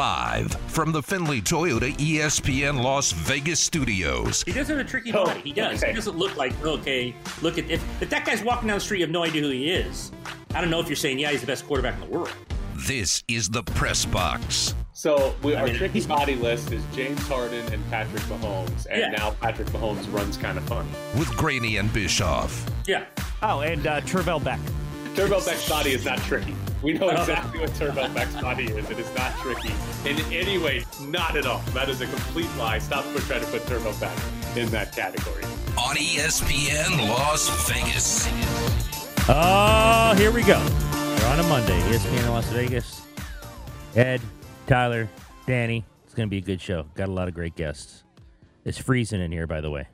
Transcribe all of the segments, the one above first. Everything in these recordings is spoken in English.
live from the Findlay Toyota ESPN Las Vegas studios. He does have a tricky body. He does. Okay. He doesn't look like, okay, look at, if that guy's walking down the street, you have no idea who he is. I don't know if you're saying, yeah, he's the best quarterback in the world. This is the Press Box. So our tricky body list is James Harden and Patrick Mahomes, and now Patrick Mahomes runs kind of funny. With Graney and Bischoff. Yeah. Oh, and Trevell Beck. Trevell Beck's body is not tricky. We know exactly what Trevell Beck's body is. It is not tricky in any way, not at all. That is a complete lie. Stop trying to put Trevell Beck in that category. On ESPN Las Vegas. Oh, here we go. We're on a Monday. ESPN Las Vegas. Ed, Tyler, Danny. It's going to be a good show. Got a lot of great guests. It's freezing in here, by the way.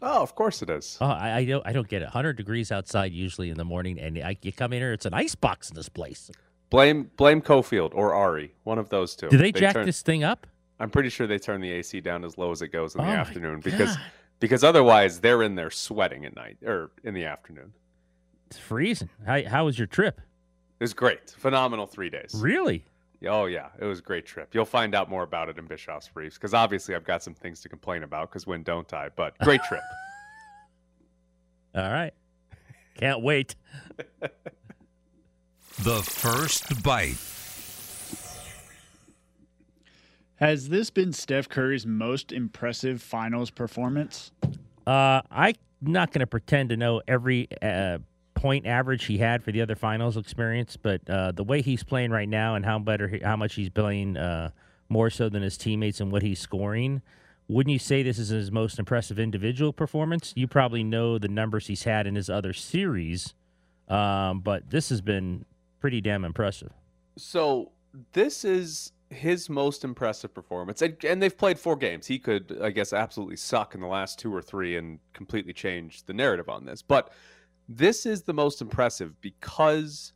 Oh, of course it is. Oh, I don't get it. 100 degrees outside usually in the morning, and you come in here, it's an ice box in this place. Blame Cofield or Ari, one of those two. Do they jack this thing up? I'm pretty sure they turn the AC down as low as it goes in the afternoon because otherwise they're in there sweating at night or in the afternoon. It's freezing. How was your trip? It was great. Phenomenal 3 days. Really? Oh, yeah. It was a great trip. You'll find out more about it in Bischoff's Briefs because obviously I've got some things to complain about because when don't I? But great trip. All right. Can't wait. The First Bite. Has this been Steph Curry's most impressive finals performance? I'm not going to pretend to know every point average he had for the other finals experience, but the way he's playing right now and how much he's playing more so than his teammates and what he's scoring, wouldn't you say this is his most impressive individual performance? You probably know the numbers he's had in his other series, but this has been pretty damn impressive. So this is his most impressive performance, and they've played 4 games. He could, I guess, absolutely suck in the last 2 or 3 and completely change the narrative on this, but this is the most impressive because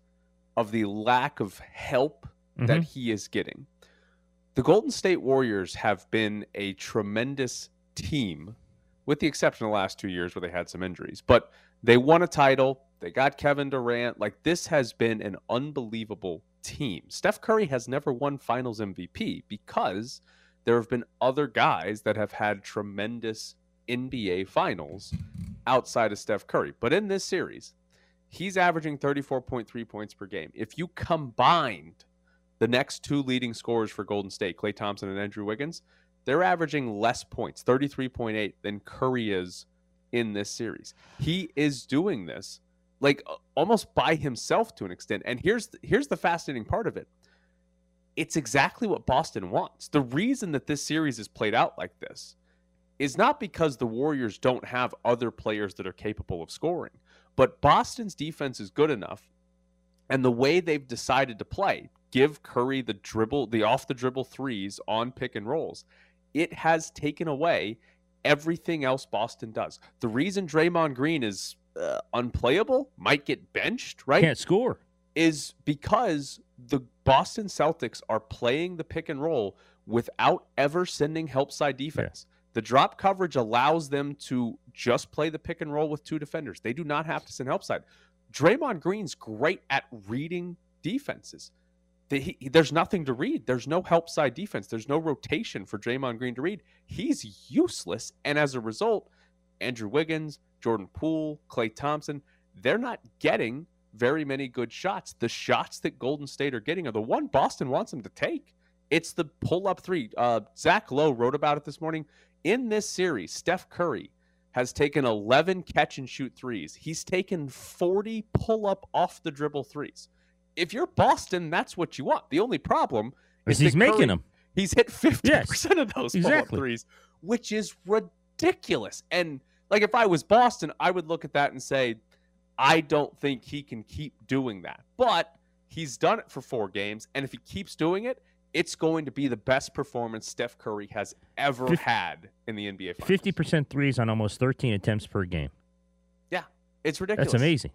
of the lack of help that he is getting. The Golden State Warriors have been a tremendous team, with the exception of the last 2 years where they had some injuries. But they won a title. They got Kevin Durant. Like, this has been an unbelievable team. Steph Curry has never won Finals MVP because there have been other guys that have had tremendous NBA Finals outside of Steph Curry. But in this series, he's averaging 34.3 points per game. If you combined the next 2 leading scorers for Golden State, Klay Thompson and Andrew Wiggins, they're averaging less points, 33.8, than Curry is in this series. He is doing this like almost by himself to an extent. And here's the fascinating part of it. It's exactly what Boston wants. The reason that this series is played out like this is not because the Warriors don't have other players that are capable of scoring, but Boston's defense is good enough, and the way they've decided to play, give Curry the dribble, the off-the-dribble threes on pick and rolls, it has taken away everything else Boston does. The reason Draymond Green is unplayable, might get benched, right? Can't score. Is because the Boston Celtics are playing the pick and roll without ever sending help side defense. Yeah. The drop coverage allows them to just play the pick and roll with 2 defenders. They do not have to send help side. Draymond Green's great at reading defenses. There's nothing to read. There's no help side defense. There's no rotation for Draymond Green to read. He's useless. And as a result, Andrew Wiggins, Jordan Poole, Klay Thompson, they're not getting very many good shots. The shots that Golden State are getting are the one Boston wants them to take. It's the pull-up three. Zach Lowe wrote about it this morning. In this series, Steph Curry has taken 11 catch-and-shoot threes. He's taken 40 pull-up off-the-dribble threes. If you're Boston, that's what you want. The only problem is he's making them. He's hit 50% of those pull-up threes, which is ridiculous. And like, if I was Boston, I would look at that and say, I don't think he can keep doing that. But he's done it for 4 games, and if he keeps doing it, it's going to be the best performance Steph Curry has ever had in the NBA Finals. 50% threes on almost 13 attempts per game. Yeah, it's ridiculous. That's amazing.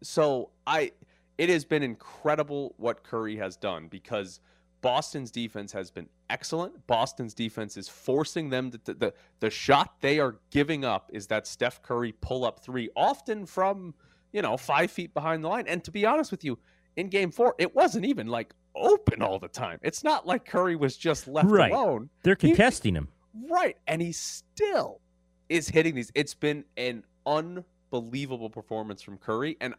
So it has been incredible what Curry has done because Boston's defense has been excellent. Boston's defense is forcing them to the shot they are giving up is that Steph Curry pull-up three, often from 5 feet behind the line. And to be honest with you, in Game 4, it wasn't even like open all the time. It's not like Curry was just left alone. They're contesting him. Right. And he still is hitting these. It's been an unbelievable performance from Curry. And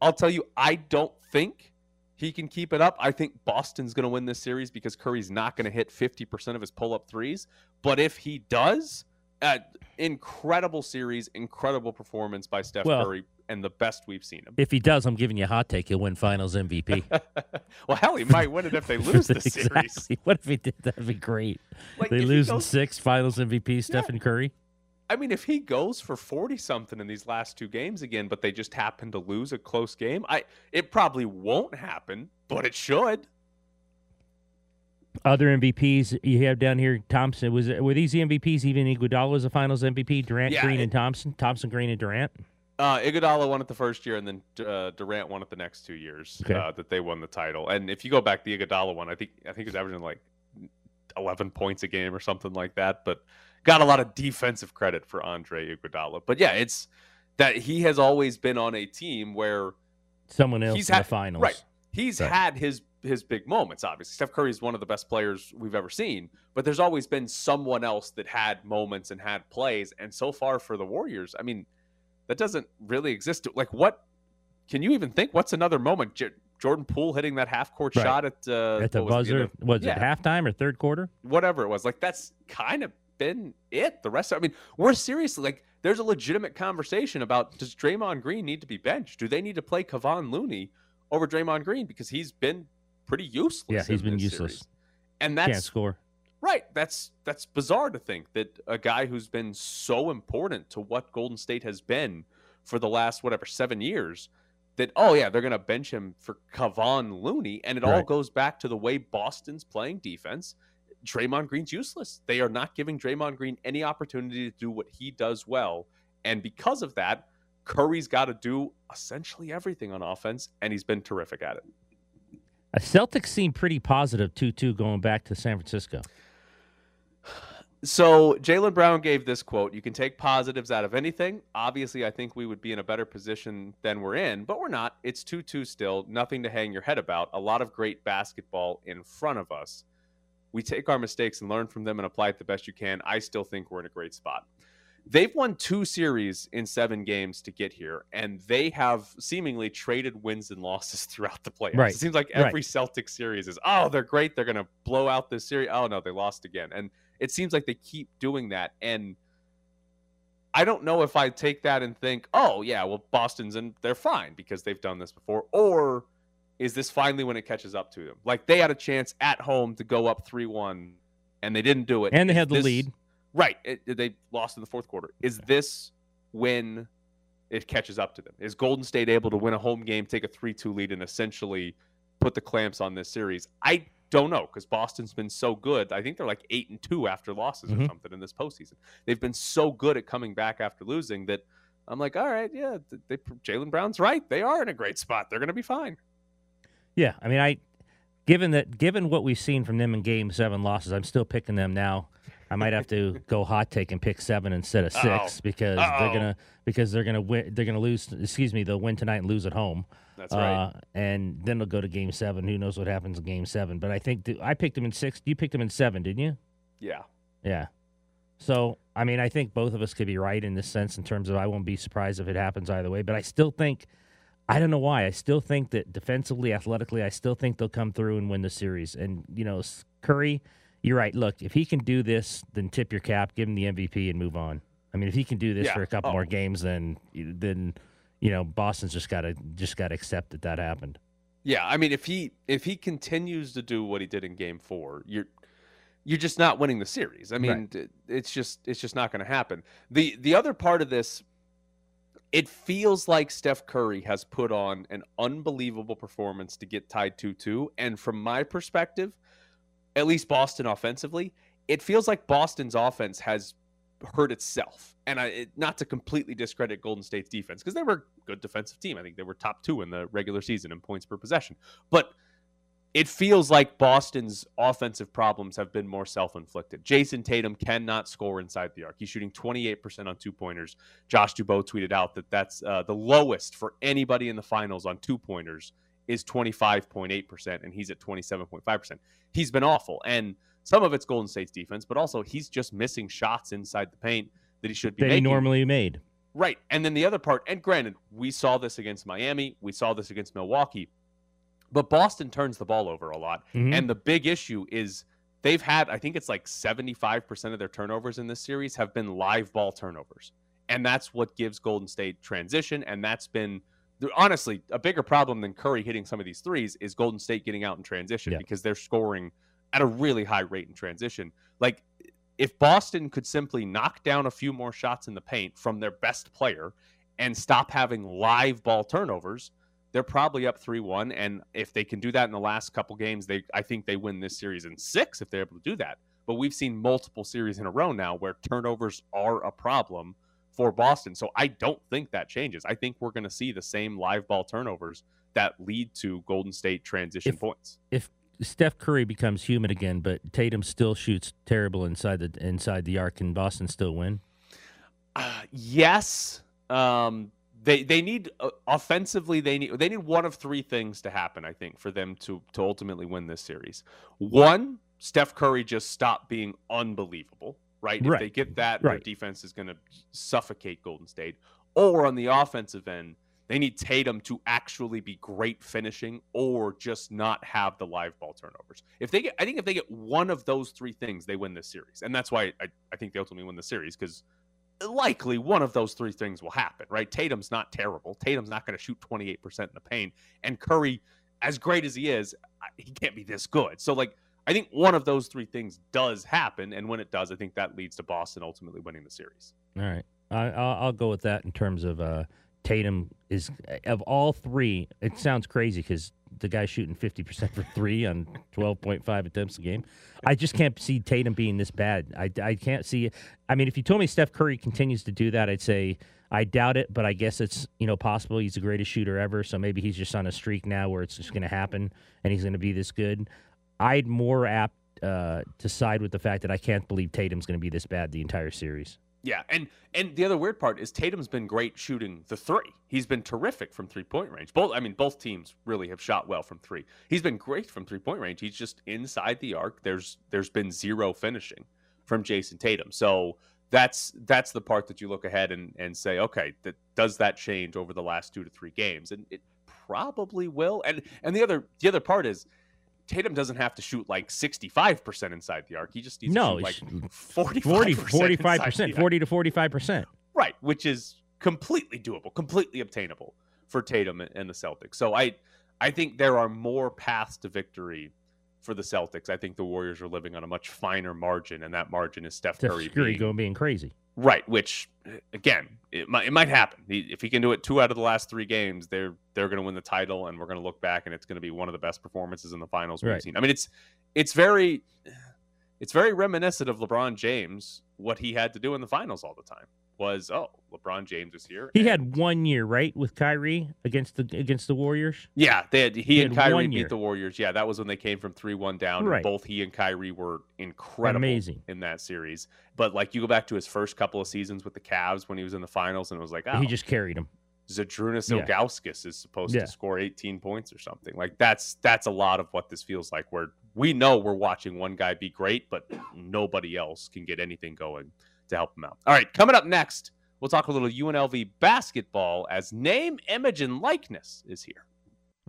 I'll tell you, I don't think he can keep it up. I think Boston's going to win this series because Curry's not going to hit 50% of his pull-up threes. But if he does, incredible series, incredible performance by Steph Curry, and the best we've seen him. If he does, I'm giving you a hot take. He'll win Finals MVP. Well, hell, he might win it if they lose this series. What if he did? That'd be great. Like, they lose in six, Finals MVP, Stephen Curry. I mean, if he goes for 40-something in these last two games again, but they just happen to lose a close game, it probably won't happen, but it should. Other MVPs you have down here, Thompson. Were these the MVPs? Even Iguodala was a Finals MVP, Durant, Green, and Thompson? Thompson, Green, and Durant? Iguodala won it the first year, and then Durant won it the next 2 years that they won the title. And if you go back, the Iguodala one, I think he was averaging like 11 points a game or something like that, but got a lot of defensive credit for Andre Iguodala. But yeah, it's that he has always been on a team where someone else in the Finals. Right. He's had his big moments, obviously. Steph Curry is one of the best players we've ever seen, but there's always been someone else that had moments and had plays. And so far for the Warriors, I mean, that doesn't really exist. Like, what can you even think? What's another moment? Jordan Poole hitting that half-court shot at the buzzer. Was it halftime or third quarter? Whatever it was. Like, that's kind of been it. The rest of it, I mean, we're seriously, like, there's a legitimate conversation about, does Draymond Green need to be benched? Do they need to play Kevon Looney over Draymond Green? Because he's been pretty useless. Yeah, he's been useless. Series. And that's... Can't score. Right. That's bizarre to think that a guy who's been so important to what Golden State has been for the last, 7 years, that, they're going to bench him for Kevon Looney. And it all goes back to the way Boston's playing defense. Draymond Green's useless. They are not giving Draymond Green any opportunity to do what he does well. And because of that, Curry's got to do essentially everything on offense, and he's been terrific at it. Celtics seem pretty positive 2-2 going back to San Francisco. So Jaylen Brown gave this quote, "You can take positives out of anything. Obviously, I think we would be in a better position than we're in, but we're not. It's 2-2 still, nothing to hang your head about. A lot of great basketball in front of us. We take our mistakes and learn from them and apply it the best you can. I still think we're in a great spot." They've won two series in 7 games to get here, and they have seemingly traded wins and losses throughout the playoffs. Right. It seems like every Celtic series is, they're great, they're going to blow out this series. Oh, no, they lost again. And it seems like they keep doing that. And I don't know if I take that and think, Boston's in, they're fine because they've done this before. Or is this finally when it catches up to them? Like, they had a chance at home to go up 3-1, and they didn't do it. And they had the lead. Right. They lost in the fourth quarter. Is this when it catches up to them? Is Golden State able to win a home game, take a 3-2 lead, and essentially put the clamps on this series? I don't know, because Boston's been so good. I think they're like 8-2 after losses or something in this postseason. They've been so good at coming back after losing that I'm like, all right, yeah, Jaylen Brown's right. They are in a great spot. They're going to be fine. Yeah, I mean, given what we've seen from them in Game 7 losses, I'm still picking them now. I might have to go hot take and pick 7 instead of 6because they're gonna lose. Excuse me, they'll win tonight and lose at home. That's right. And then they'll go to Game 7. Who knows what happens in Game 7? But I think I picked them in 6. You picked them in 7, didn't you? Yeah. Yeah. So I mean, I think both of us could be right in this sense in terms of I won't be surprised if it happens either way. But I still think, I don't know why, I still think that defensively, athletically, I still think they'll come through and win the series. And Curry. You're right. Look, if he can do this, then tip your cap, give him the MVP, and move on. I mean, if he can do this for a couple more games, then Boston's just got to accept that happened. Yeah, I mean, if he continues to do what he did in Game 4, you're just not winning the series. I mean, it's just not going to happen. The other part of this, it feels like Steph Curry has put on an unbelievable performance to get tied 2-2, and from my perspective, at least Boston offensively, it feels like Boston's offense has hurt itself. And not to completely discredit Golden State's defense, because they were a good defensive team. I think they were top 2 in the regular season in points per possession. But it feels like Boston's offensive problems have been more self-inflicted. Jason Tatum cannot score inside the arc. He's shooting 28% on two-pointers. Josh Dubois tweeted out that's the lowest for anybody in the Finals on two-pointers is 25.8%, and he's at 27.5%. He's been awful, and some of it's Golden State's defense, but also he's just missing shots inside the paint that he should be making. That he normally made. Right, and then the other part, and granted, we saw this against Miami, we saw this against Milwaukee, but Boston turns the ball over a lot, and the big issue is they've had, I think it's like 75% of their turnovers in this series have been live ball turnovers, and that's what gives Golden State transition, and that's been, honestly, a bigger problem than Curry hitting some of these threes is Golden State getting out in transition because they're scoring at a really high rate in transition. Like, if Boston could simply knock down a few more shots in the paint from their best player and stop having live ball turnovers, they're probably up 3-1. And if they can do that in the last couple games, I think they win this series in 6 if they're able to do that. But we've seen multiple series in a row now where turnovers are a problem for Boston. So I don't think that changes. I think we're going to see the same live ball turnovers that lead to Golden State transition points. If Steph Curry becomes human again, but Tatum still shoots terrible inside the arc, can Boston still win? Yes. They need offensively. They need one of three things to happen, I think, for them to ultimately win this series. One, Steph Curry just stop being unbelievable. Right. If they get that, their defense is going to suffocate Golden State. Or on the offensive end, they need Tatum to actually be great finishing or just not have the live ball turnovers. I think if they get one of those three things, they win this series. And that's why I think they ultimately win the series, because likely one of those three things will happen, right? Tatum's not terrible. Tatum's not going to shoot 28% in the paint. And Curry, as great as he is, he can't be this good. So, like, I think one of those three things does happen, and when it does, I think that leads to Boston ultimately winning the series. All right. I'll go with that in terms of Tatum is, of all three, it sounds crazy because the guy's shooting 50% for three on 12.5 attempts a game. I just can't see Tatum being this bad. I can't see it. I mean, if you told me Steph Curry continues to do that, I'd say I doubt it, but I guess it's, possible. He's the greatest shooter ever, so maybe he's just on a streak now where it's just going to happen and he's going to be this good. I'd more apt to side with the fact that I can't believe Tatum's going to be this bad the entire series. Yeah, and the other weird part is Tatum's been great shooting the three. He's been terrific from three-point range. Both teams really have shot well from three. He's been great from three-point range. He's just inside the arc. There's been zero finishing from Jason Tatum. So that's the part that you look ahead and say, okay, does that change over the last 2 to 3 games? And it probably will. And the other part is, Tatum doesn't have to shoot like 65% inside the arc. He just needs to shoot like 40 to 45%. Right, which is completely doable, completely obtainable for Tatum and the Celtics. So I think there are more paths to victory for the Celtics. I think the Warriors are living on a much finer margin, and that margin is Steph Curry being crazy. Right, which, again, it might happen. If he can do it 2 out of the last 3 games, they're going to win the title, and we're going to look back, and it's going to be one of the best performances in the finals we've seen. I mean, it's very reminiscent of LeBron James, what he had to do in the finals all the time. LeBron James is here. He had 1 year, right, with Kyrie against the Warriors? Yeah, he and Kyrie beat the Warriors. Yeah, that was when they came from 3-1 down. Right. And both he and Kyrie were incredible, amazing in that series. But, like, you go back to his first couple of seasons with the Cavs when he was in the finals, and it was like, he just carried him. Zdrunas Ilgauskas is supposed to score 18 points or something. Like, that's a lot of what this feels like, where we know we're watching one guy be great, but nobody else can get anything going to help them out. All right, coming up next, we'll talk a little UNLV basketball as Name, Image, and Likeness is here.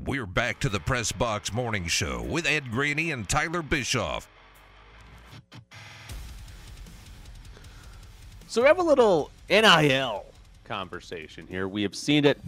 We're back to the Press Box Morning Show with Ed Graney and Tyler Bischoff. So we have a little NIL conversation here. We have seen it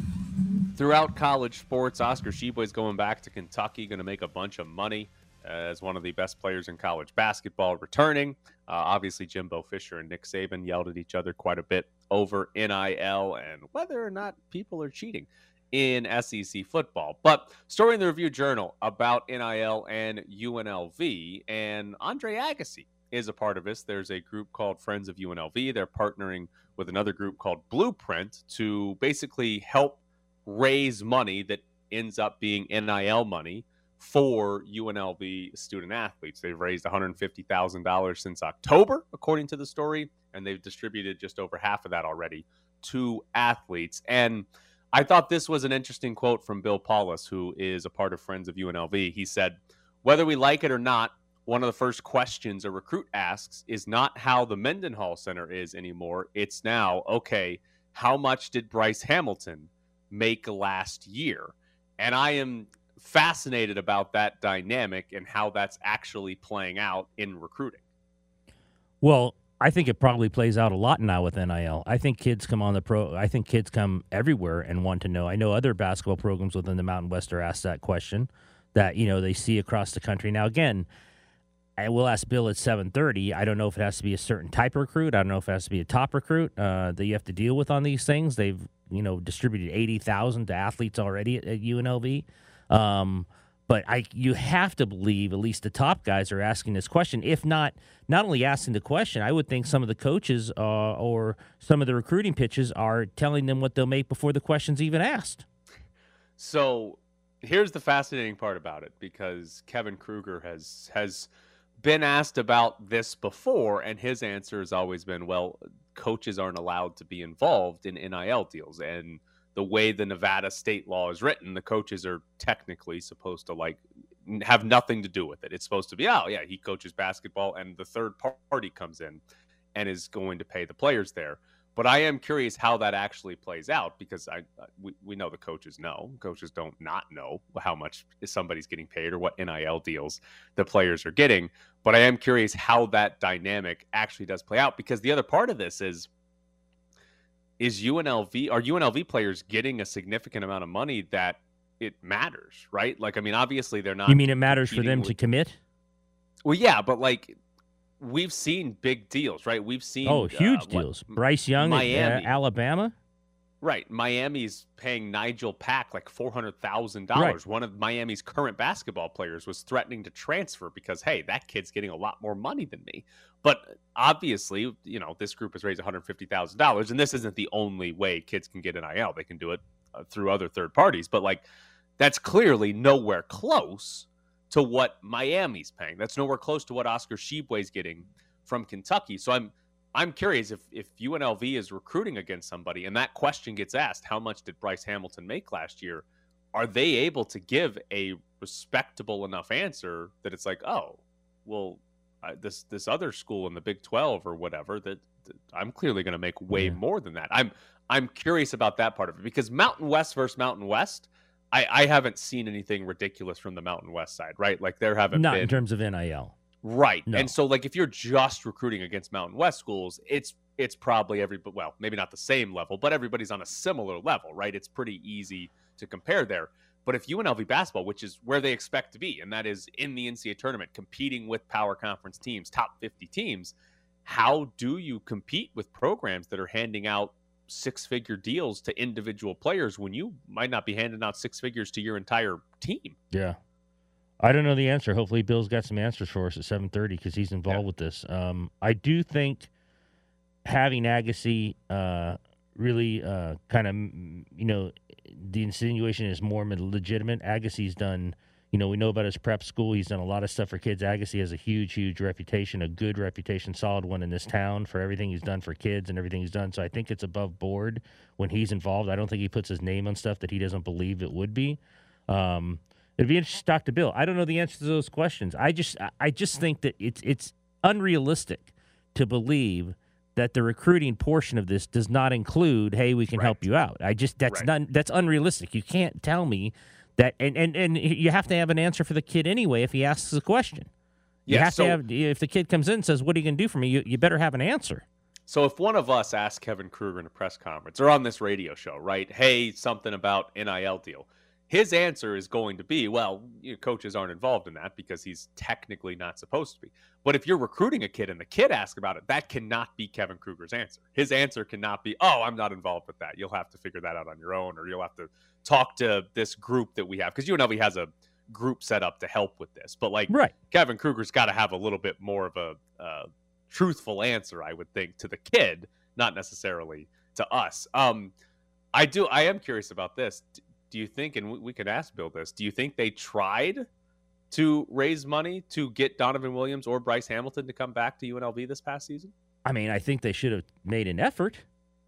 throughout college sports. Oscar Tshiebwe's going back to Kentucky, going to make a bunch of money as one of the best players in college basketball, returning. Obviously, Jimbo Fisher and Nick Saban yelled at each other quite a bit over NIL and whether or not people are cheating in SEC football. But story in the Review Journal about NIL and UNLV, and Andre Agassi is a part of this. There's a group called Friends of UNLV. They're partnering with another group called Blueprint to basically help raise money that ends up being NIL money for UNLV student athletes. They've raised $150,000 since October, according to the story, and they've distributed just over half of that already to athletes. And I thought this was an interesting quote from Bill Paulus, who is a part of Friends of UNLV. He said, "Whether we like it or not, one of the first questions a recruit asks is not how the Mendenhall Center is anymore. It's now, okay, how much did Bryce Hamilton make last year?" And I am fascinated about that dynamic and how that's actually playing out in recruiting. Well, I think it probably plays out a lot now with NIL. I think kids come on the pro. I think kids come everywhere and want to know. I know other basketball programs within the Mountain West are asked that question, that you know they see across the country. Now again, I will ask Bill at 7:30. I don't know if it has to be a certain type of recruit. I don't know if it has to be a top recruit that you have to deal with on these things. They've distributed 80,000 to athletes already at UNLV. But you have to believe at least the top guys are asking this question. If not only asking the question, I would think some of the coaches or some of the recruiting pitches are telling them what they'll make before the question's even asked. So here's the fascinating part about it, because Kevin Kruger has been asked about this before, and his answer has always been, well, coaches aren't allowed to be involved in NIL deals, and the way the Nevada state law is written, the coaches are technically supposed to have nothing to do with it. It's supposed to be, oh yeah, he coaches basketball and the third party comes in and is going to pay the players there. But I am curious how that actually plays out, because we know the coaches know. Coaches don't not know how much somebody's getting paid or what NIL deals the players are getting. But I am curious how that dynamic actually does play out, because the other part of this is UNLV players getting a significant amount of money that it matters, right? Like, I mean, obviously they're not. You mean it matters for them to commit? Well, yeah, but like we've seen big deals, right? We've seen huge deals. Bryce Young, Miami, Alabama, right? Miami's paying Nigel Pack like $400,000. One of Miami's current basketball players was threatening to transfer because, hey, that kid's getting a lot more money than me. But obviously, this group has raised $150,000, and this isn't the only way kids can get NIL. They can do it through other third parties. But, that's clearly nowhere close to what Miami's paying. That's nowhere close to what Oscar Tshiebwe's getting from Kentucky. So I'm curious if UNLV is recruiting against somebody and that question gets asked, how much did Bryce Hamilton make last year? Are they able to give a respectable enough answer that it's like, oh, well, this other school in the Big 12 or whatever, that I'm clearly going to make way more than that. I'm curious about that part of it, because Mountain West versus Mountain West, I haven't seen anything ridiculous from the Mountain West side, right? Like there haven't been. Not in terms of NIL. Right. No. And so if you're just recruiting against Mountain West schools, it's probably maybe not the same level, but everybody's on a similar level, right? It's pretty easy to compare there. But if UNLV basketball, which is where they expect to be, and that is in the NCAA tournament, competing with power conference teams, top 50 teams, how do you compete with programs that are handing out six-figure deals to individual players when you might not be handing out six figures to your entire team? Yeah. I don't know the answer. Hopefully Bill's got some answers for us at 7:30 because he's involved with this. I do think having Agassi really kind of, the insinuation is more legitimate. Agassi's done, we know about his prep school. He's done a lot of stuff for kids. Agassi has a huge, huge reputation, a good reputation, solid one in this town for everything he's done for kids and everything he's done. So I think it's above board when he's involved. I don't think he puts his name on stuff that he doesn't believe it would be. It'd be interesting to talk to Bill. I don't know the answer to those questions. I just think that it's unrealistic to believe that the recruiting portion of this does not include, hey, we can help you out. That's unrealistic. You can't tell me that, and you have to have an answer for the kid anyway if he asks a question. If the kid comes in and says, what are you going to do for me, you better have an answer. So if one of us asks Kevin Kruger in a press conference or on this radio show, right, hey, something about NIL deal, his answer is going to be, well, coaches aren't involved in that because he's technically not supposed to be. But if you're recruiting a kid and the kid asks about it, that cannot be Kevin Kruger's answer. His answer cannot be, oh, I'm not involved with that. You'll have to figure that out on your own, or you'll have to talk to this group that we have. Because UNLV has a group set up to help with this. But Kevin Kruger's got to have a little bit more of a truthful answer, I would think, to the kid, not necessarily to us. I am curious about this. Do you think, and we could ask Bill this, do you think they tried to raise money to get Donovan Williams or Bryce Hamilton to come back to UNLV this past season? I mean, I think they should have made an effort.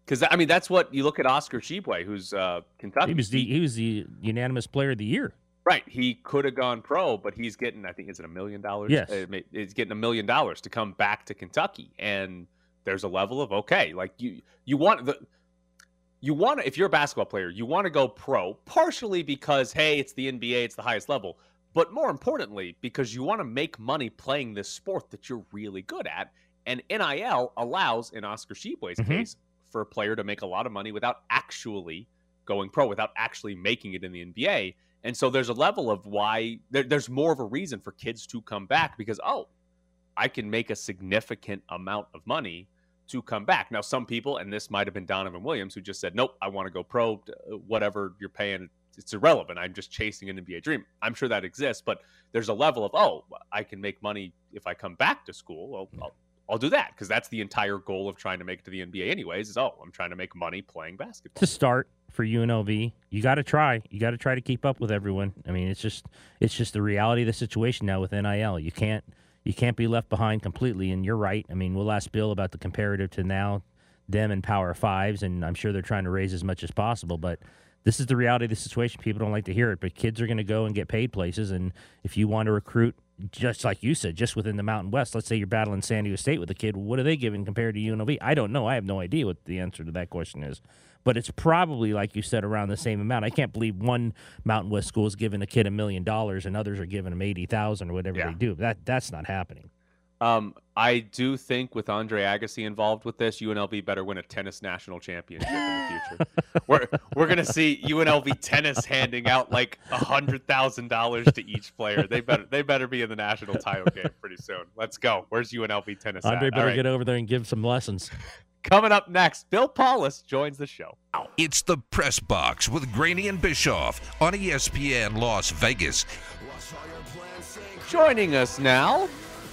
Because I mean, that's what you look at Oscar Tshiebwe, who's Kentucky. He was the unanimous player of the year. Right, he could have gone pro, but he's getting, I think, is it $1 million? Yes, he's getting $1 million to come back to Kentucky, and there's a level of okay, like you want if you're a basketball player, you want to go pro, partially because hey, it's the NBA, it's the highest level, but more importantly because you want to make money playing this sport that you're really good at, and NIL allows, in Oscar Tshiebwe's case, for a player to make a lot of money without actually going pro, without actually making it in the NBA. And so there's a level of why there's more of a reason for kids to come back because, oh, I can make a significant amount of money to come back. Now, some people, and this might have been Donovan Williams, who just said, nope, I want to go pro, whatever you're paying, it's irrelevant. I'm just chasing an NBA dream. I'm sure that exists, but there's a level of, oh, I can make money if I come back to school. I'll do that because that's the entire goal of trying to make it to the NBA anyways is, oh, I'm trying to make money playing basketball. To start for UNLV, you got to try. You got to try to keep up with everyone. I mean, it's just the reality of the situation now with NIL. You can't be left behind completely, and you're right. I mean, we'll ask Bill about the comparative to now them and Power Fives, and I'm sure they're trying to raise as much as possible, but this is the reality of the situation. People don't like to hear it, but kids are going to go and get paid places, and if you want to recruit, just like you said, just within the Mountain West, let's say you're battling San Diego State with a kid, what are they giving compared to UNLV? I don't know. I have no idea what the answer to that question is. But it's probably, like you said, around the same amount. I can't believe one Mountain West school is giving a kid $1 million and others are giving him $80,000 or whatever they do. That's not happening. I do think with Andre Agassi involved with this, UNLV better win a tennis national championship in the future. We're going to see UNLV tennis handing out like $100,000 to each player. They better be in the national title game pretty soon. Let's go. Where's UNLV tennis? Andre better get over there and give some lessons. Coming up next, Bill Paulus joins the show. It's the Press Box with Graney and Bischoff on ESPN Las Vegas. Joining us now,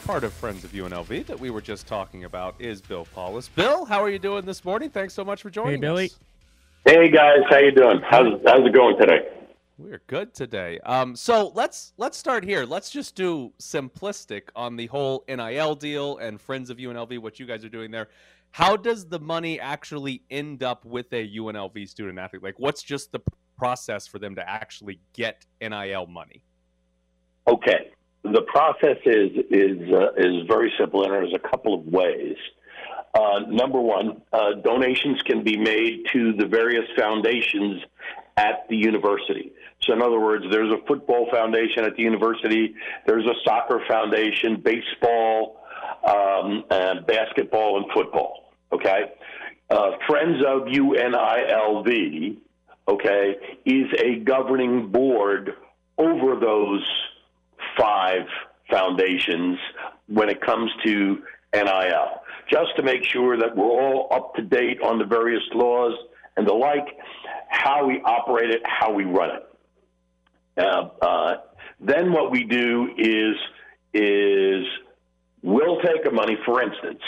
part of Friends of UNLV that we were just talking about, is Bill Paulus. Bill, how are you doing this morning? Thanks so much for joining us. Hey, guys. How you doing? How's it going today? We're good today. So let's start here. Let's just do simplistic on the whole NIL deal and Friends of UNLV, what you guys are doing there. How does the money actually end up with a UNLV student athlete? Like, what's just the process for them to actually get NIL money? Okay. The process is very simple, and there's a couple of ways. Number one, donations can be made to the various foundations at the university. So in other words, there's a football foundation at the university, there's a soccer foundation, baseball, and basketball, and football, okay? Friends of UNILV, okay, is a governing board over those five foundations when it comes to NIL, just to make sure that we're all up to date on the various laws and the like, how we operate it, how we run it. Then what we do is we'll take the money, for instance,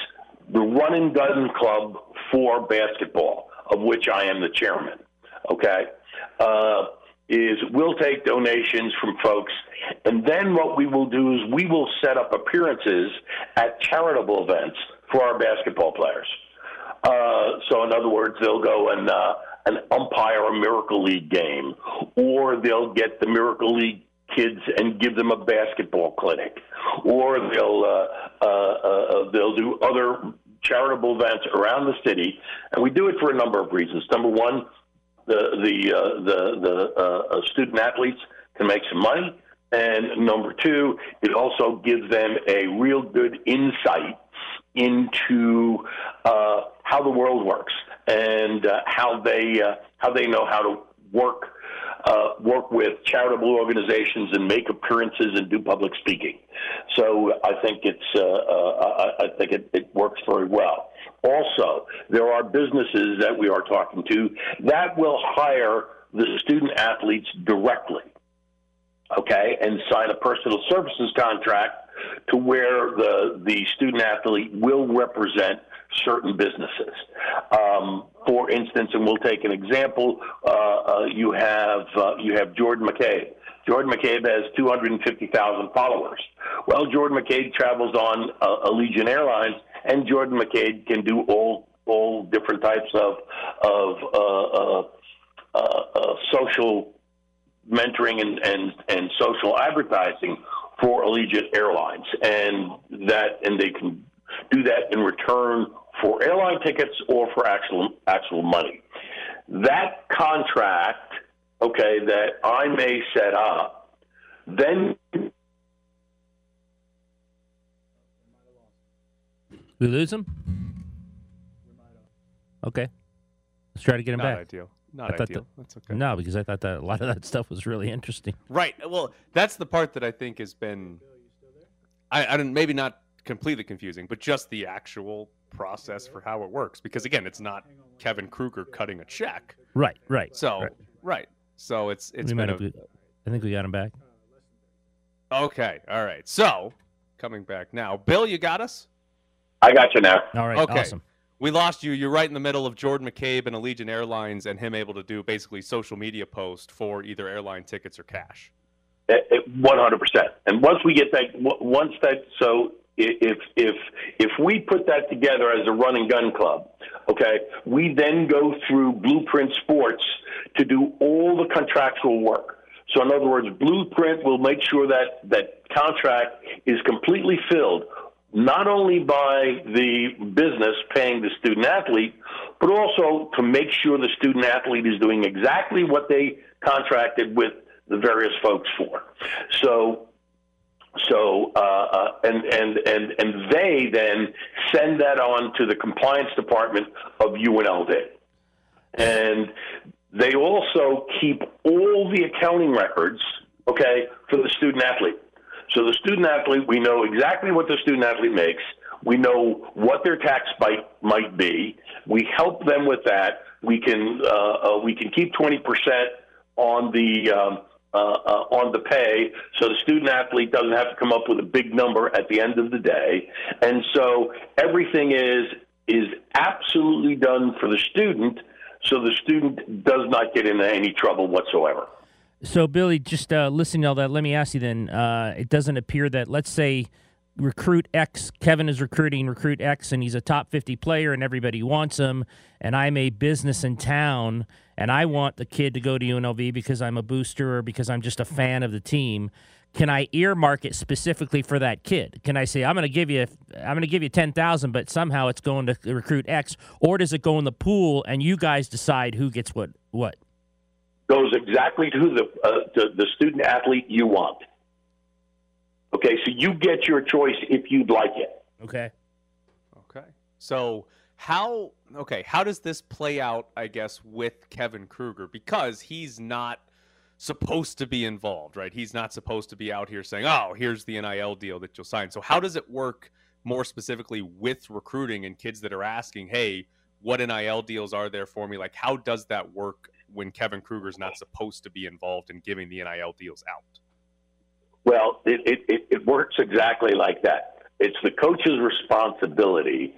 the Run and Gun Club for basketball, of which I am the chairman, okay, is we'll take donations from folks, and then what we will do is we will set up appearances at charitable events for our basketball players. So in other words, they'll go and umpire a Miracle League game, or they'll get the Miracle League kids and give them a basketball clinic, or they'll do other charitable events around the city, and we do it for a number of reasons. Number one, the student athletes can make some money, and number two, it also gives them a real good insight into how the world works and how they know how to work with charitable organizations and make appearances and do public speaking. So I think it works very well. Also, there are businesses that we are talking to that will hire the student athletes directly, okay, and sign a personal services contract to where the student athlete will represent certain businesses. For instance, and we'll take an example, you have Jordan McCabe. Jordan McCabe has 250,000 followers. Well, Jordan McCabe travels on Allegiant Airlines, and Jordan McCabe can do all all different types of social mentoring and social advertising for Allegiant Airlines, and they can do that in return for airline tickets or for actual money. That contract, okay, that I may set up, then we lose him. Okay, let's try to get him back. Not ideal. Not ideal. That's okay. No, because I thought that a lot of that stuff was really interesting. Right. Well, that's the part that I think has been, I don't, maybe not completely confusing, but just the actual process for how it works. Because again, it's not Kevin Krueger cutting a check. Right. Right. So right. So it's been a, I think we got him back. Okay. All right. So coming back now, Bill, you got us. I got you now. All right. Okay. Awesome. We lost you. You're right in the middle of Jordan McCabe and Allegiant Airlines and him able to do basically social media posts for either airline tickets or cash. 100%. And once we get that, so if we put that together as a run and gun club, okay, we then go through Blueprint Sports to do all the contractual work. So in other words, Blueprint will make sure that that contract is completely filled, not only by the business paying the student-athlete, but also to make sure the student-athlete is doing exactly what they contracted with the various folks for. So they then send that on to the compliance department of UNLV. And they also keep all the accounting records, okay, for the student-athlete. So the student-athlete, we know exactly what the student-athlete makes. We know what their tax might be. We help them with that. We can keep 20% on the pay, so the student-athlete doesn't have to come up with a big number at the end of the day. And so everything is absolutely done for the student, so the student does not get into any trouble whatsoever. So, Billy, just listening to all that, let me ask you then, it doesn't appear that, let's say, recruit X, Kevin is recruiting recruit X, and he's a top 50 player and everybody wants him, and I'm a business in town, and I want the kid to go to UNLV because I'm a booster or because I'm just a fan of the team. Can I earmark it specifically for that kid? Can I say, I'm going to give you 10,000, but somehow it's going to recruit X, or does it go in the pool and you guys decide who gets what? Goes exactly to the student-athlete you want. Okay, so you get your choice if you'd like it. Okay. Okay. So how does this play out, I guess, with Kevin Krueger? Because he's not supposed to be involved, right? He's not supposed to be out here saying, oh, here's the NIL deal that you'll sign. So how does it work more specifically with recruiting and kids that are asking, hey, what NIL deals are there for me? Like, how does that work when Kevin Krueger's not supposed to be involved in giving the NIL deals out? Well, it works exactly like that. It's the coach's responsibility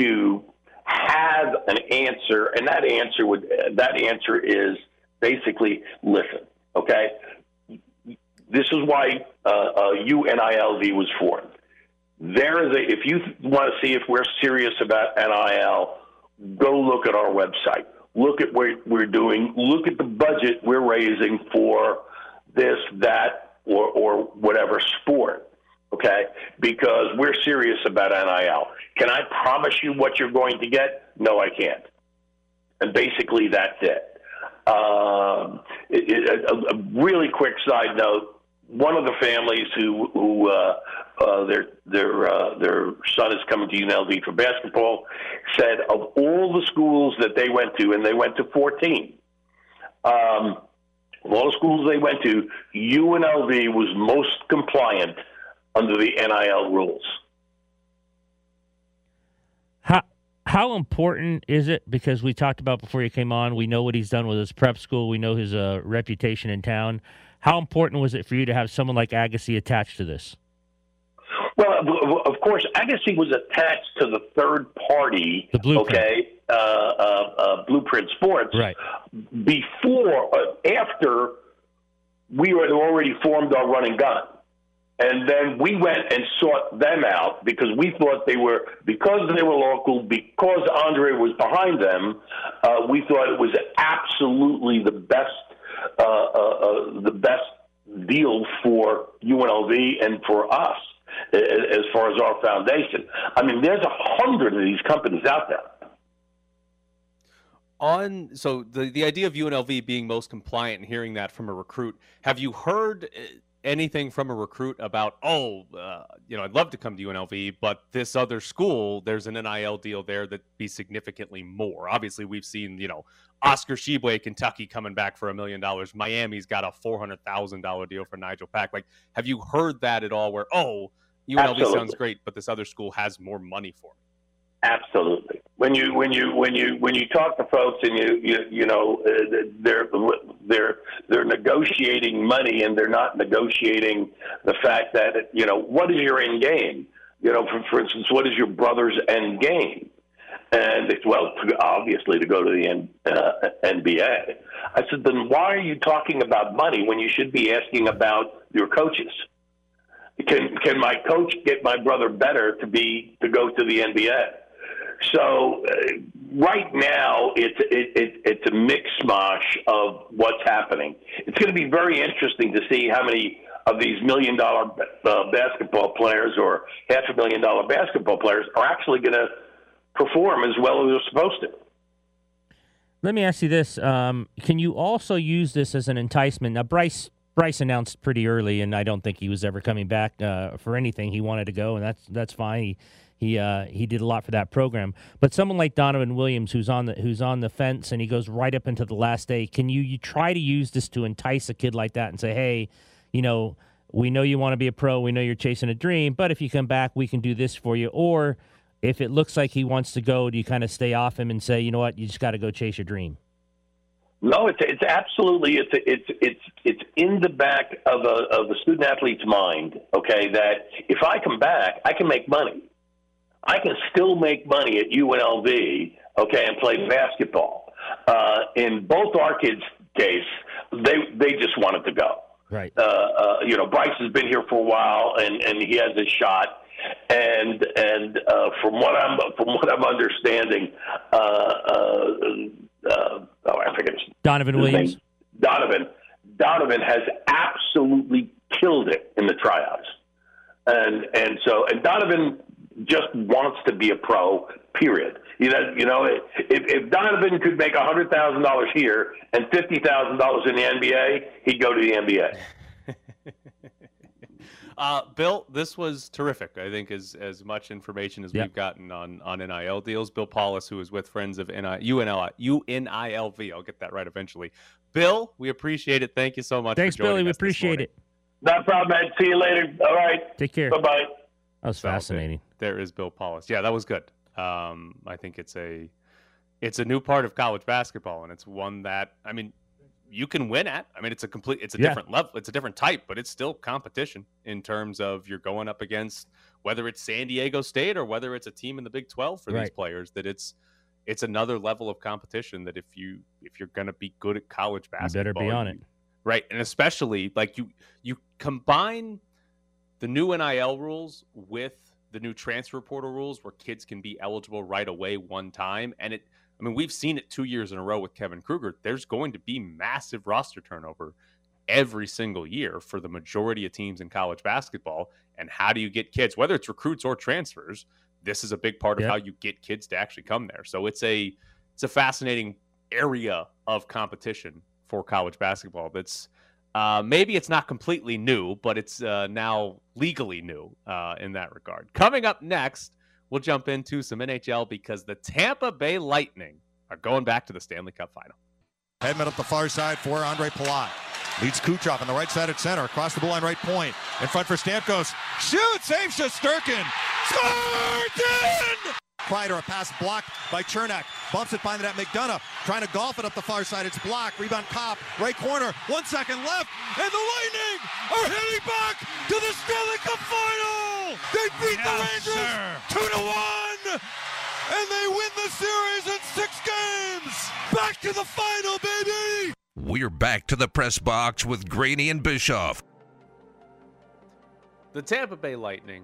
to have an answer, and that answer is basically, listen, okay? This is why UNILV was formed. If you want to see if we're serious about NIL, go look at our website. Look at what we're doing. Look at the budget we're raising for this, that, or whatever sport, okay? Because we're serious about NIL. Can I promise you what you're going to get? No, I can't. And basically that's it. A really quick side note, one of the families who their son is coming to UNLV for basketball said of all the schools that they went to, and they went to 14, of all the schools they went to, UNLV was most compliant under the NIL rules. How important is it? Because we talked about before you came on, we know what he's done with his prep school. We know his reputation in town. How important was it for you to have someone like Agassi attached to this? Well, of course, Agassi was attached to the third party, the Blueprint. Okay, Blueprint Sports, right? After we had already formed our run and gun. And then we went and sought them out because we thought because they were local, because Andre was behind them, we thought it was absolutely the best deal for UNLV and for us as far as our foundation. I mean, there's 100 of these companies out there. So the idea of UNLV being most compliant and hearing that from a recruit, have you heard anything from a recruit about, I'd love to come to UNLV, but this other school, there's an NIL deal there that'd be significantly more? Obviously, we've seen, Oscar Tshiebwe, Kentucky, coming back for $1 million. Miami's got a $400,000 deal for Nigel Pack. Like, have you heard that at all where, UNLV Absolutely. Sounds great, but this other school has more money for me? Absolutely. When you talk to folks and they're negotiating money and they're not negotiating the fact that what is your end game? For instance, what is your brother's end game? And it's, obviously to go to the NBA. I said, then why are you talking about money when you should be asking about your coaches? Can my coach get my brother better to go to the NBA? So right now, it's a mishmash of what's happening. It's going to be very interesting to see how many of these $1 million basketball players or $500,000 basketball players are actually going to perform as well as they're supposed to. Let me ask you this. Can you also use this as an enticement? Now, Bryce announced pretty early, and I don't think he was ever coming back for anything. He wanted to go, and that's fine. He did a lot for that program. But someone like Donovan Williams, who's on the fence, and he goes right up into the last day. Can you try to use this to entice a kid like that and say, hey, we know you want to be a pro, we know you're chasing a dream, but if you come back, we can do this for you. Or if it looks like he wants to go, do you kind of stay off him and say, you know what, you just got to go chase your dream? No, it's absolutely it's in the back of a student athlete's mind. Okay, that if I come back, I can make money. I can still make money at UNLV, okay, and play basketball. In both our kids' case, they just wanted to go. Right. Bryce has been here for a while, and he has his shot. And from what I'm understanding, I forget his name. Donovan Williams. Donovan has absolutely killed it in the tryouts, and Donovan just wants to be a pro, period. If Donovan could make $100,000 here and $50,000 in the NBA, he'd go to the NBA. Bill, this was terrific. I think as much information as we've gotten on NIL deals. Bill Paulus, who is with Friends of UNILV. I'll get that right eventually. Bill, we appreciate it. Thank you so much. Thanks, for Billy. We appreciate it. No problem, man. See you later. All right. Take care. Bye-bye. That was fascinating. There is Bill Paulus. Yeah, that was good. I think it's a new part of college basketball, and it's one that, I mean, you can win at. I mean, it's a different level. It's a different type, but it's still competition in terms of you're going up against whether it's San Diego State or whether it's a team in the Big 12 for these players, that it's another level of competition that if you're going to be good at college basketball, you better be on it. Right. And especially like you combine the new NIL rules with the new transfer portal rules where kids can be eligible right away one time. And we've seen it 2 years in a row with Kevin Kruger. There's going to be massive roster turnover every single year for the majority of teams in college basketball. And how do you get kids, whether it's recruits or transfers? This is a big part of how you get kids to actually come there. So it's a fascinating area of competition for college basketball. That's maybe it's not completely new, but it's now legally new in that regard. Coming up next, we'll jump into some NHL because the Tampa Bay Lightning are going back to the Stanley Cup final. Headman up the far side for Andre Palat. Leads Kucherov on the right side at center. Across the blue line, right point. In front for Stamkos. Shoot! Saves Shesterkin. Skorkin! Kreider, a pass blocked by Chernak. Bumps it by the net. McDonough trying to golf it up the far side. It's blocked. Rebound Kopp. Right corner. 1 second left. And the Lightning are heading back to the Stanley Cup final. They beat the Rangers 2-1. And they win the series in 6 games. Back to the final, baby. We're back to the press box with Graney and Bischoff. The Tampa Bay Lightning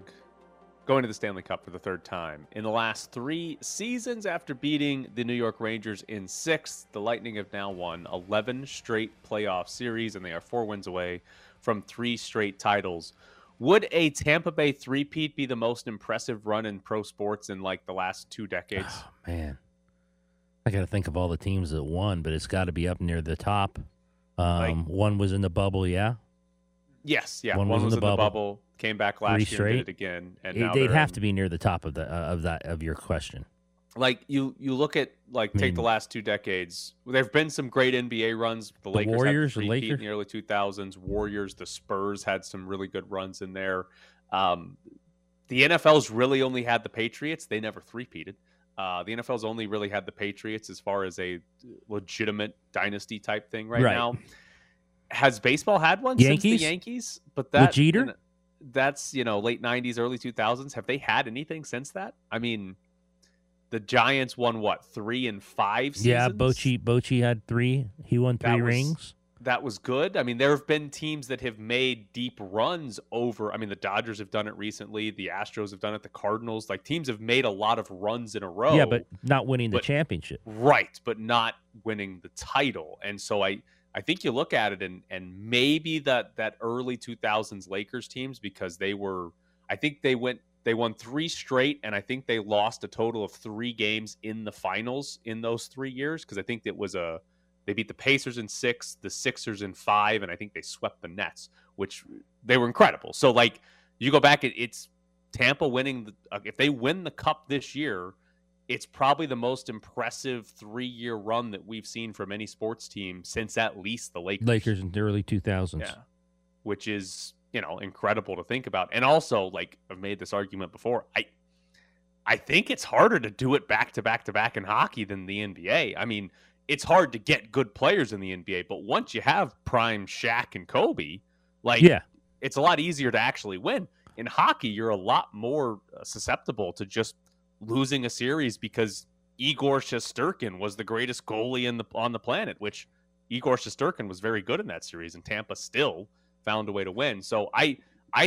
going to the Stanley Cup for the third time. In the last three seasons, after beating the New York Rangers in sixth, the Lightning have now won 11 straight playoff series, and they are 4 wins away from 3 straight titles. Would a Tampa Bay three-peat be the most impressive run in pro sports in, like, the last 2 decades? Oh, man. I got to think of all the teams that won, but it's got to be up near the top. One was in the bubble, yeah? Yes, yeah. One was in the bubble. Came back last year and did it again. And now they'd have to be near the top of the of your question. Like, you look at, like, I mean, take the last 2 decades. There have been some great NBA runs. The Lakers Warriors, had three-peat in the early 2000s. Warriors, the Spurs had some really good runs in there. The NFL's really only had the Patriots. They never three-peated. The NFL's only really had the Patriots as far as a legitimate dynasty type thing right now. Has baseball had one since the Yankees? But that, with Jeter? That's, you know, late 90s, early 2000s. Have they had anything since that? I mean, the Giants won, what, 3 and 5 seasons? Yeah, Bochy had 3. He won 3 rings. That was good. I mean, there have been teams that have made deep runs over. I mean, the Dodgers have done it recently. The Astros have done it. The Cardinals. Like, teams have made a lot of runs in a row. Yeah, but not winning the championship. Right, but not winning the title. And so I think you look at it and maybe that early 2000s Lakers teams, because they were, I think they won 3 straight, and I think they lost a total of 3 games in the finals in those 3 years, because I think it was they beat the Pacers in 6, the Sixers in 5, and I think they swept the Nets, which they were incredible. So, like, you go back, it's Tampa winning. If they win the cup this year, it's probably the most impressive 3-year run that we've seen from any sports team since at least the Lakers. Lakers in the early 2000s. Yeah, which is, you know, incredible to think about. And also, like, I've made this argument before, I think it's harder to do it back-to-back-to-back in hockey than the NBA. I mean, it's hard to get good players in the NBA, but once you have prime Shaq and Kobe, like, it's a lot easier to actually win. In hockey, you're a lot more susceptible to just losing a series, because Igor Shesterkin was the greatest goalie on the planet, which Igor Shesterkin was very good in that series, and Tampa still found a way to win. So I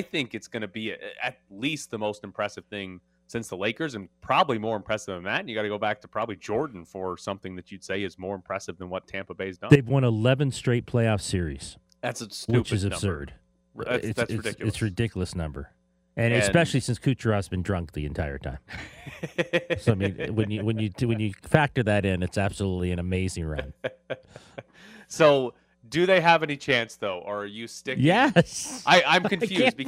think it's going to be at least the most impressive thing since the Lakers, and probably more impressive than that. And you got to go back to probably Jordan for something that you'd say is more impressive than what Tampa Bay's done. They've won 11 straight playoff series. That's a stupid which is number. Absurd. That's ridiculous. It's a ridiculous number. And especially since Kucherov's been drunk the entire time. So I mean, when you factor that in, it's absolutely an amazing run. So, do they have any chance though, or are you sticking? Yes. I'm confused.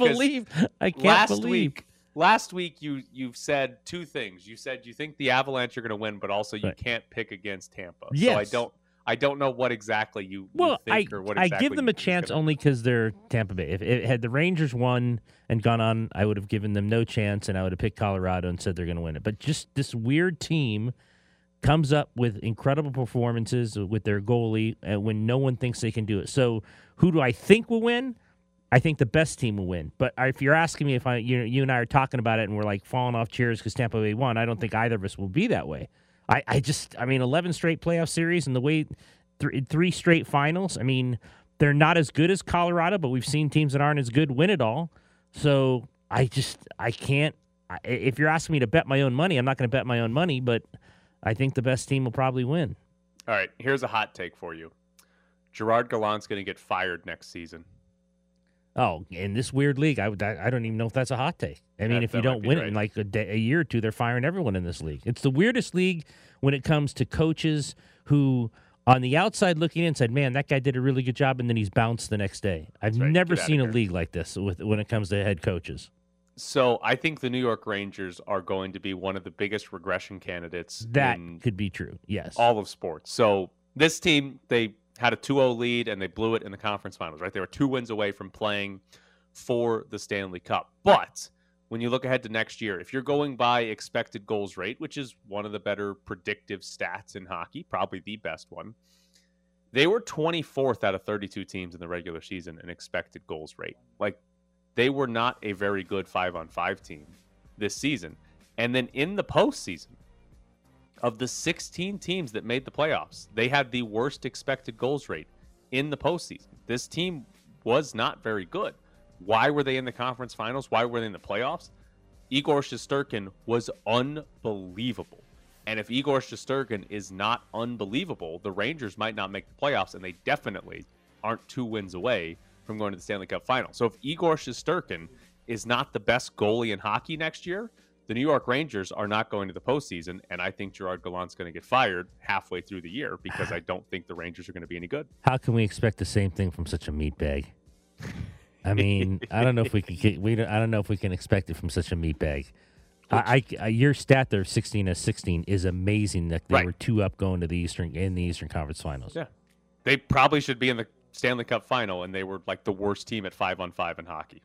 Last week you've said 2 things. You said you think the Avalanche are going to win, but also you can't pick against Tampa. Yes. So I don't know what exactly you think or what exactly. I give them a chance only because they're Tampa Bay. If it had the Rangers won and gone on, I would have given them no chance, and I would have picked Colorado and said they're going to win it. But just this weird team comes up with incredible performances with their goalie when no one thinks they can do it. So who do I think will win? I think the best team will win. But if you're asking me if you and I are talking about it and we're like falling off chairs because Tampa Bay won, I don't think either of us will be that way. I mean, 11 straight playoff series and the way 3 straight finals. I mean, they're not as good as Colorado, but we've seen teams that aren't as good win it all. So if you're asking me to bet my own money, I'm not going to bet my own money, but I think the best team will probably win. All right, here's a hot take for you. Gerard Gallant's going to get fired next season. Oh, in this weird league, I don't even know if that's a hot take. I mean, if you don't win it in like a year or 2, they're firing everyone in this league. It's the weirdest league when it comes to coaches who, on the outside looking in, said, man, that guy did a really good job, and then he's bounced the next day. I've never seen a league like this when it comes to head coaches. So I think the New York Rangers are going to be one of the biggest regression candidates. That could be true, yes. All of sports. So this team, they had a 2-0 lead, and they blew it in the conference finals, right? They were 2 wins away from playing for the Stanley Cup. But when you look ahead to next year, if you're going by expected goals rate, which is one of the better predictive stats in hockey, probably the best one, they were 24th out of 32 teams in the regular season in expected goals rate. Like, they were not a very good 5-on-5 team this season. And then in the postseason, of the 16 teams that made the playoffs, they had the worst expected goals rate in the postseason. This team was not very good. Why were they in the conference finals? Why were they in the playoffs? Igor Shesterkin was unbelievable. And if Igor Shesterkin is not unbelievable, the Rangers might not make the playoffs, and they definitely aren't 2 wins away from going to the Stanley Cup Final. So if Igor Shesterkin is not the best goalie in hockey next year, the New York Rangers are not going to the postseason, and I think Gerard Gallant's going to get fired halfway through the year because I don't think the Rangers are going to be any good. How can we expect the same thing from such a meatbag? I mean, I don't know if we can. I don't know if we can expect it from such a meatbag. Your stat there, 16-16, is amazing. That they were 2 up going to the Eastern Conference Finals. Yeah, they probably should be in the Stanley Cup Final, and they were like the worst team at 5-on-5 in hockey.